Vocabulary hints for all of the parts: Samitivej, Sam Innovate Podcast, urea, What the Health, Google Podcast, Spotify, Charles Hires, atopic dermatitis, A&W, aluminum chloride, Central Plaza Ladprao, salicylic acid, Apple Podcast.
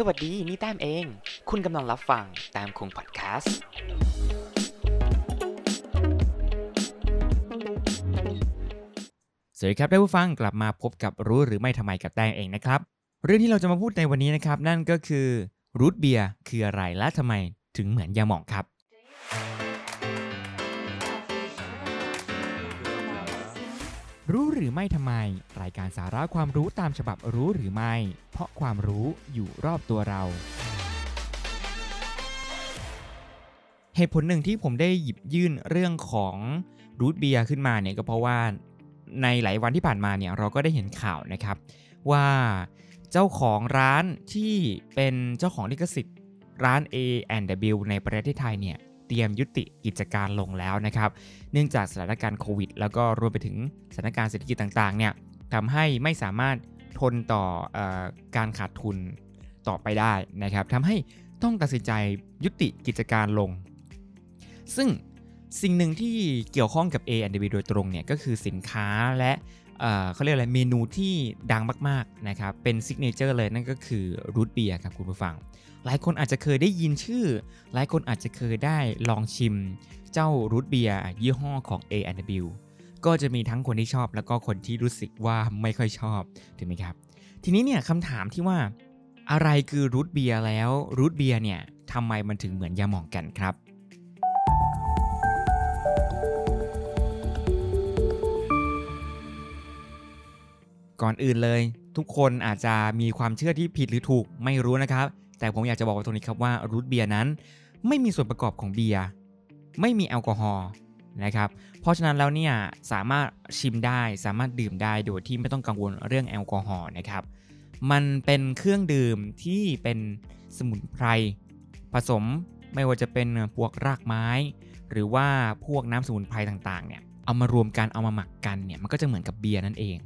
สวัสดีนี่แต้มเองคุณกำลังรับฟังแต้มคงพอดแคสต์สวัสดีครับท่านผู้ฟังกลับมาพบกับรู้หรือไม่ทำไมกับแต้มเองนะครับเรื่องที่เราจะมาพูดในวันนี้นะครับนั่นก็คือรูทเบียร์คืออะไรและทำไมถึงเหมือนยาหม่องครับรู้หรือไม่ทำไมรายการสาระความรู้ตามฉบับรู้หรือไม่เพราะความรู้อยู่รอบตัวเราเหตุผลหนึ่งที่ผมได้หยิบยื่นเรื่องของรูทเบียร์ขึ้นมาเนี่ยก็เพราะว่าในหลายวันที่ผ่านมาเนี่ยเราก็ได้เห็นข่าวนะครับว่าเจ้าของร้านที่เป็นเจ้าของลิขสิทธิ์ร้าน A&W ในประเทศไทยเนี่ยเตรียมยุติกิจการลงแล้วนะครับเนื่องจากสถานการณ์โควิดแล้วก็รวมไปถึงสถานการณ์เศรษฐกิจต่างๆเนี่ยทำให้ไม่สามารถทนต่อการขาดทุนต่อไปได้นะครับทำให้ต้องตัดสินใจยุติกิจการลงซึ่งสิ่งหนึ่งที่เกี่ยวข้องกับ A&W โดยตรงเนี่ยก็คือสินค้าและเขาเรียกอะไรเมนูที่ดังมากๆนะครับเป็นซิกเนเจอร์เลยนั่นก็คือรูทเบียร์ครับคุณผู้ฟังหลายคนอาจจะเคยได้ยินชื่อหลายคนอาจจะเคยได้ลองชิมเจ้ารูทเบียร์ยี่ห้อของ A&W ก็จะมีทั้งคนที่ชอบแล้วก็คนที่รู้สึกว่าไม่ค่อยชอบถูกไหมครับทีนี้เนี่ยคำถามที่ว่าอะไรคือรูทเบียร์แล้วรูทเบียร์เนี่ยทำไมมันถึงเหมือนยาหม่องกันครับก่อนอื่นเลยทุกคนอาจจะมีความเชื่อที่ผิดหรือถูกไม่รู้นะครับแต่ผมอยากจะบอกไว้ตรงนี้ครับว่ารูทเบียร์นั้นไม่มีส่วนประกอบของเบียร์ไม่มีแอลกอฮอล์นะครับเพราะฉะนั้นแล้วเนี่ยสามารถชิมได้สามารถดื่มได้โดยที่ไม่ต้องกังวลเรื่องแอลกอฮอล์นะครับมันเป็นเครื่องดื่มที่เป็นสมุนไพรผสมไม่ว่าจะเป็นพวกรากไม้หรือว่าพวกน้ำสมุนไพรต่างๆเนี่ยเอามารวมกันเอามาหมักกันเนี่ยมันก็จะเหมือนกับเบียร์นั่นเอง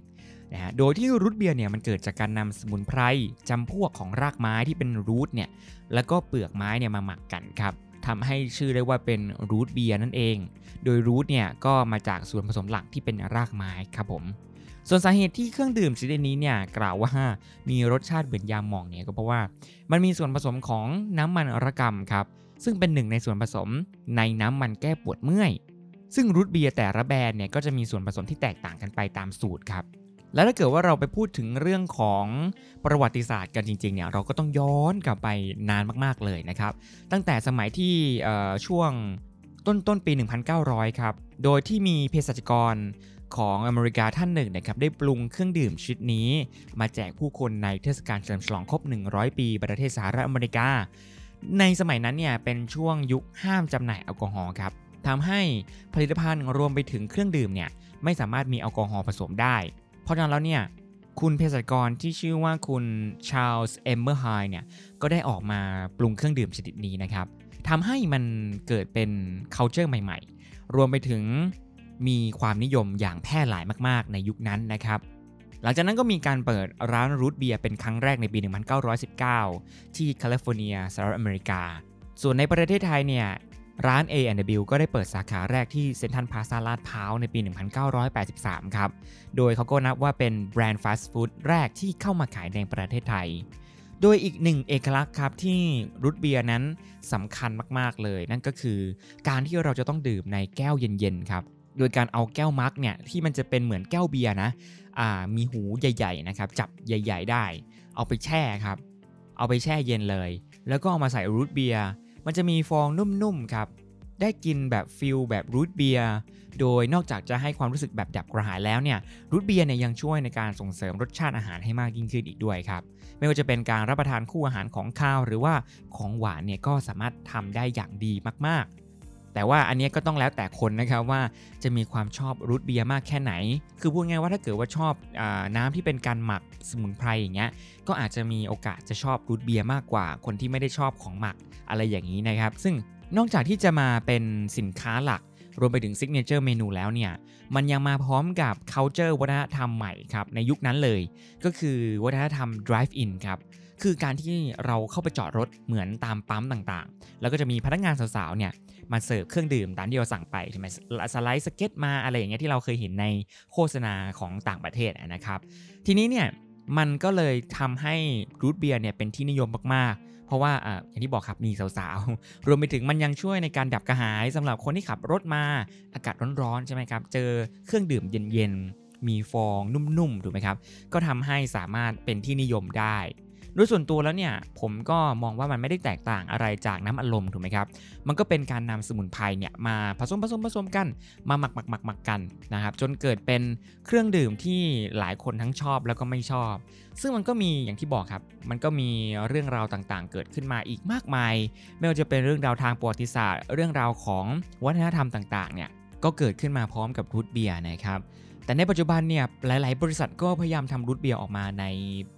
โดยที่รูทเบียร์เนี่ยมันเกิดจากการนำสมุนไพรจำพวกของรากไม้ที่เป็นรูทเนี่ยแล้วก็เปลือกไม้เนี่ยมาหมักกันครับทำให้ชื่อได้ว่าเป็นรูทเบียร์นั่นเองโดยรูทเนี่ยก็มาจากส่วนผสมหลักที่เป็นรากไม้ครับผมส่วนสาเหตุที่เครื่องดื่มชนิดนี้เนี่ยกล่าวว่ามีรสชาติเหมือนยาหม่องเนี่ยก็เพราะว่ามันมีส่วนผสมของน้ำมันระกำครับซึ่งเป็นหนึ่งในส่วนผสมในน้ำมันแก้ปวดเมื่อยซึ่งรูทเบียร์แต่ละแบรนด์เนี่ยก็จะมีส่วนผสมที่แตกต่างกันไปตามสูตรครับแล้วถ้าเกิดว่าเราไปพูดถึงเรื่องของประวัติศาสตร์กันจริงๆเนี่ยเราก็ต้องย้อนกลับไปนานมากๆเลยนะครับตั้งแต่สมัยที่ช่วงต้นปี1900ครับโดยที่มีเภสัชกรของอเมริกาท่านหนึ่งนะครับได้ปรุงเครื่องดื่มชนิดนี้มาแจกผู้คนในเทศกาลเฉลิมฉลองครบ100ปีประเทศสหรัฐอเมริกาในสมัยนั้นเนี่ยเป็นช่วงยุคห้ามจำหน่ายแอลกอฮอล์ครับทำให้ผลิตภัณฑ์รวมไปถึงเครื่องดื่มเนี่ยไม่สามารถมีแอลกอฮอล์ผสมได้เพราะฉะนั้นแล้วเนี่ยคุณเภสัชกรที่ชื่อว่าคุณชาร์ลส์เอมเบอร์ไฮเนี่ยก็ได้ออกมาปรุงเครื่องดื่มชนิดนี้นะครับทำให้มันเกิดเป็น culture ใหม่ๆรวมไปถึงมีความนิยมอย่างแพร่หลายมากๆในยุคนั้นนะครับหลังจากนั้นก็มีการเปิดร้านรูทเบียร์เป็นครั้งแรกในปี1919ที่แคลิฟอร์เนียสหรัฐอเมริกาส่วนในประเทศไทยเนี่ยร้าน A&W ก็ได้เปิดสาขาแรกที่เซ็นทรัลพลาซ่าลาดพร้าวในปี1983ครับโดยเขาก็นับว่าเป็นแบรนด์ฟาสต์ฟู้ดแรกที่เข้ามาขายในประเทศไทยโดยอีกหนึ่งเอกลักษณ์ครับที่รูทเบียร์นั้นสำคัญมากๆเลยนั่นก็คือการที่เราจะต้องดื่มในแก้วเย็นๆครับโดยการเอาแก้วมักเนี่ยที่มันจะเป็นเหมือนแก้วเบียร์นะมีหูใหญ่ๆนะครับจับใหญ่ๆได้เอาไปแช่ครับเอาไปแช่เย็นเลยแล้วก็เอามาใส่รูทเบียร์มันจะมีฟองนุ่มๆครับได้กินแบบฟิลแบบรูทเบียร์โดยนอกจากจะให้ความรู้สึกแบบดับกระหายแล้วเนี่ยรูทเบียร์เนี่ยยังช่วยในการส่งเสริมรสชาติอาหารให้มากยิ่งขึ้นอีกด้วยครับไม่ว่าจะเป็นการรับประทานคู่อาหารของข้าวหรือว่าของหวานเนี่ยก็สามารถทำได้อย่างดีมากๆแต่ว่าอันนี้ก็ต้องแล้วแต่คนนะครับว่าจะมีความชอบรูทเบียร์มากแค่ไหนคือพูดง่ายว่าถ้าเกิดว่าชอบน้ำที่เป็นการหมักสมุนไพรอย่างเงี้ยก็อาจจะมีโอกาสจะชอบรูทเบียร์มากกว่าคนที่ไม่ได้ชอบของหมักอะไรอย่างนี้นะครับซึ่งนอกจากที่จะมาเป็นสินค้าหลักรวมไปถึงซิกเนเจอร์เมนูแล้วเนี่ยมันยังมาพร้อมกับ culture วัฒนธรรมใหม่ครับในยุคนั้นเลยก็คือวัฒนธรรม drive in ครับคือการที่เราเข้าไปจอดรถเหมือนตามปั๊มต่างๆแล้วก็จะมีพนักงานสาวๆเนี่ยมาเสิร์ฟเครื่องดื่มตามที่เราสั่งไปใช่ไหมสไลด์สเก็ตมาอะไรอย่างเงี้ยที่เราเคยเห็นในโฆษณาของต่างประเทศนะครับทีนี้เนี่ย มันก็เลยทำให้รูทเบียร์เนี่ยเป็นที่นิยมมากๆเพราะว่าอย่างที่บอกครับมีสาวๆรวมไปถึงมันยังช่วยในการดับกระหายสำหรับคนที่ขับรถมาอากาศร้อนๆใช่ไหมครับเจอเครื่องดื่มเย็นๆมีฟองนุ่มๆถูกไหมครับก็ทำให้สามารถเป็นที่นิยมได้โดยส่วนตัวแล้วเนี่ยผมก็มองว่ามันไม่ได้แตกต่างอะไรจากน้ำอัดลมถูกไหมครับมันก็เป็นการนำสมุนไพรเนี่ยมาผสมกันมาหมักกันนะครับจนเกิดเป็นเครื่องดื่มที่หลายคนทั้งชอบแล้วก็ไม่ชอบซึ่งมันก็มีอย่างที่บอกครับมันก็มีเรื่องราวต่างๆเกิดขึ้นมาอีกมากมายไม่ว่าจะเป็นเรื่องราวทางประวัติศาสตร์เรื่องราวของวัฒนธรรมต่างๆเนี่ยก็เกิดขึ้นมาพร้อมกับรูทเบียร์นะครับแต่ในปัจจุบันเนี่ยหลายๆบริษัทก็พยายามทำรูทเบียร์ออกมาใน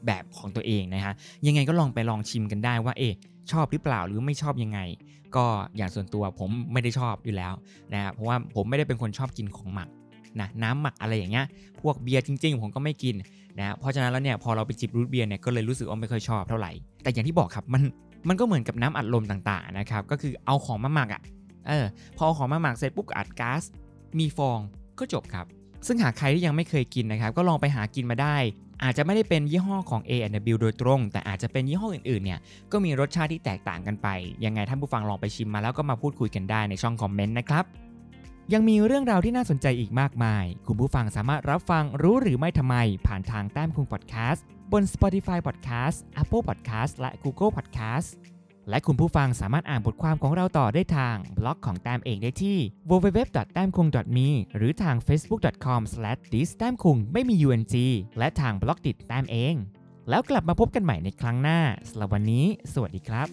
แบบของตัวเองนะฮะยังไงก็ลองชิมกันได้ว่าชอบหรือเปล่าหรือไม่ชอบยังไงก็อย่างส่วนตัวผมไม่ได้ชอบอยู่แล้วนะครับเพราะว่าผมไม่ได้เป็นคนชอบกินของหมักนะน้ำหมักอะไรอย่างเงี้ยพวกเบียร์จริงๆผมก็ไม่กินนะเพราะฉะนั้นแล้วเนี่ยพอเราไปจิบรูทเบียร์เนี่ยก็เลยรู้สึกว่าไม่ค่อยชอบเท่าไหร่แต่อย่างที่บอกครับมันก็เหมือนกับน้ำอัดลมต่างๆนะครับก็คือเอาของมาหมักพอเอาของมาหมักเสร็จปุ๊บอัดก๊าซมีฟองก็จบครับซึ่งหากใครที่ยังไม่เคยกินนะครับก็ลองไปหากินมาได้อาจจะไม่ได้เป็นยี่ห้อของ A&W โดยตรงแต่อาจจะเป็นยี่ห้ออื่นๆเนี่ยก็มีรสชาติที่แตกต่างกันไปยังไงท่านผู้ฟังลองไปชิมมาแล้วก็มาพูดคุยกันได้ในช่องคอมเมนต์นะครับยังมีเรื่องราวที่น่าสนใจอีกมากมายคุณผู้ฟังสามารถรับฟังรู้หรือไม่ทำไมผ่านทางแต้มคุง Podcast บน Spotify Podcast Apple Podcast และ Google Podcast และคุณผู้ฟังสามารถอ่านบทความของเราต่อได้ทางบล็อกของแต้มเองได้ที่ www.tamkung.me หรือทาง facebook.com/this tamkung ไม่มี UNG และทางบล็อกติดแต้มเองแล้วกลับมาพบกันใหม่ในครั้งหน้าสำหรับวันนี้สวัสดีครับ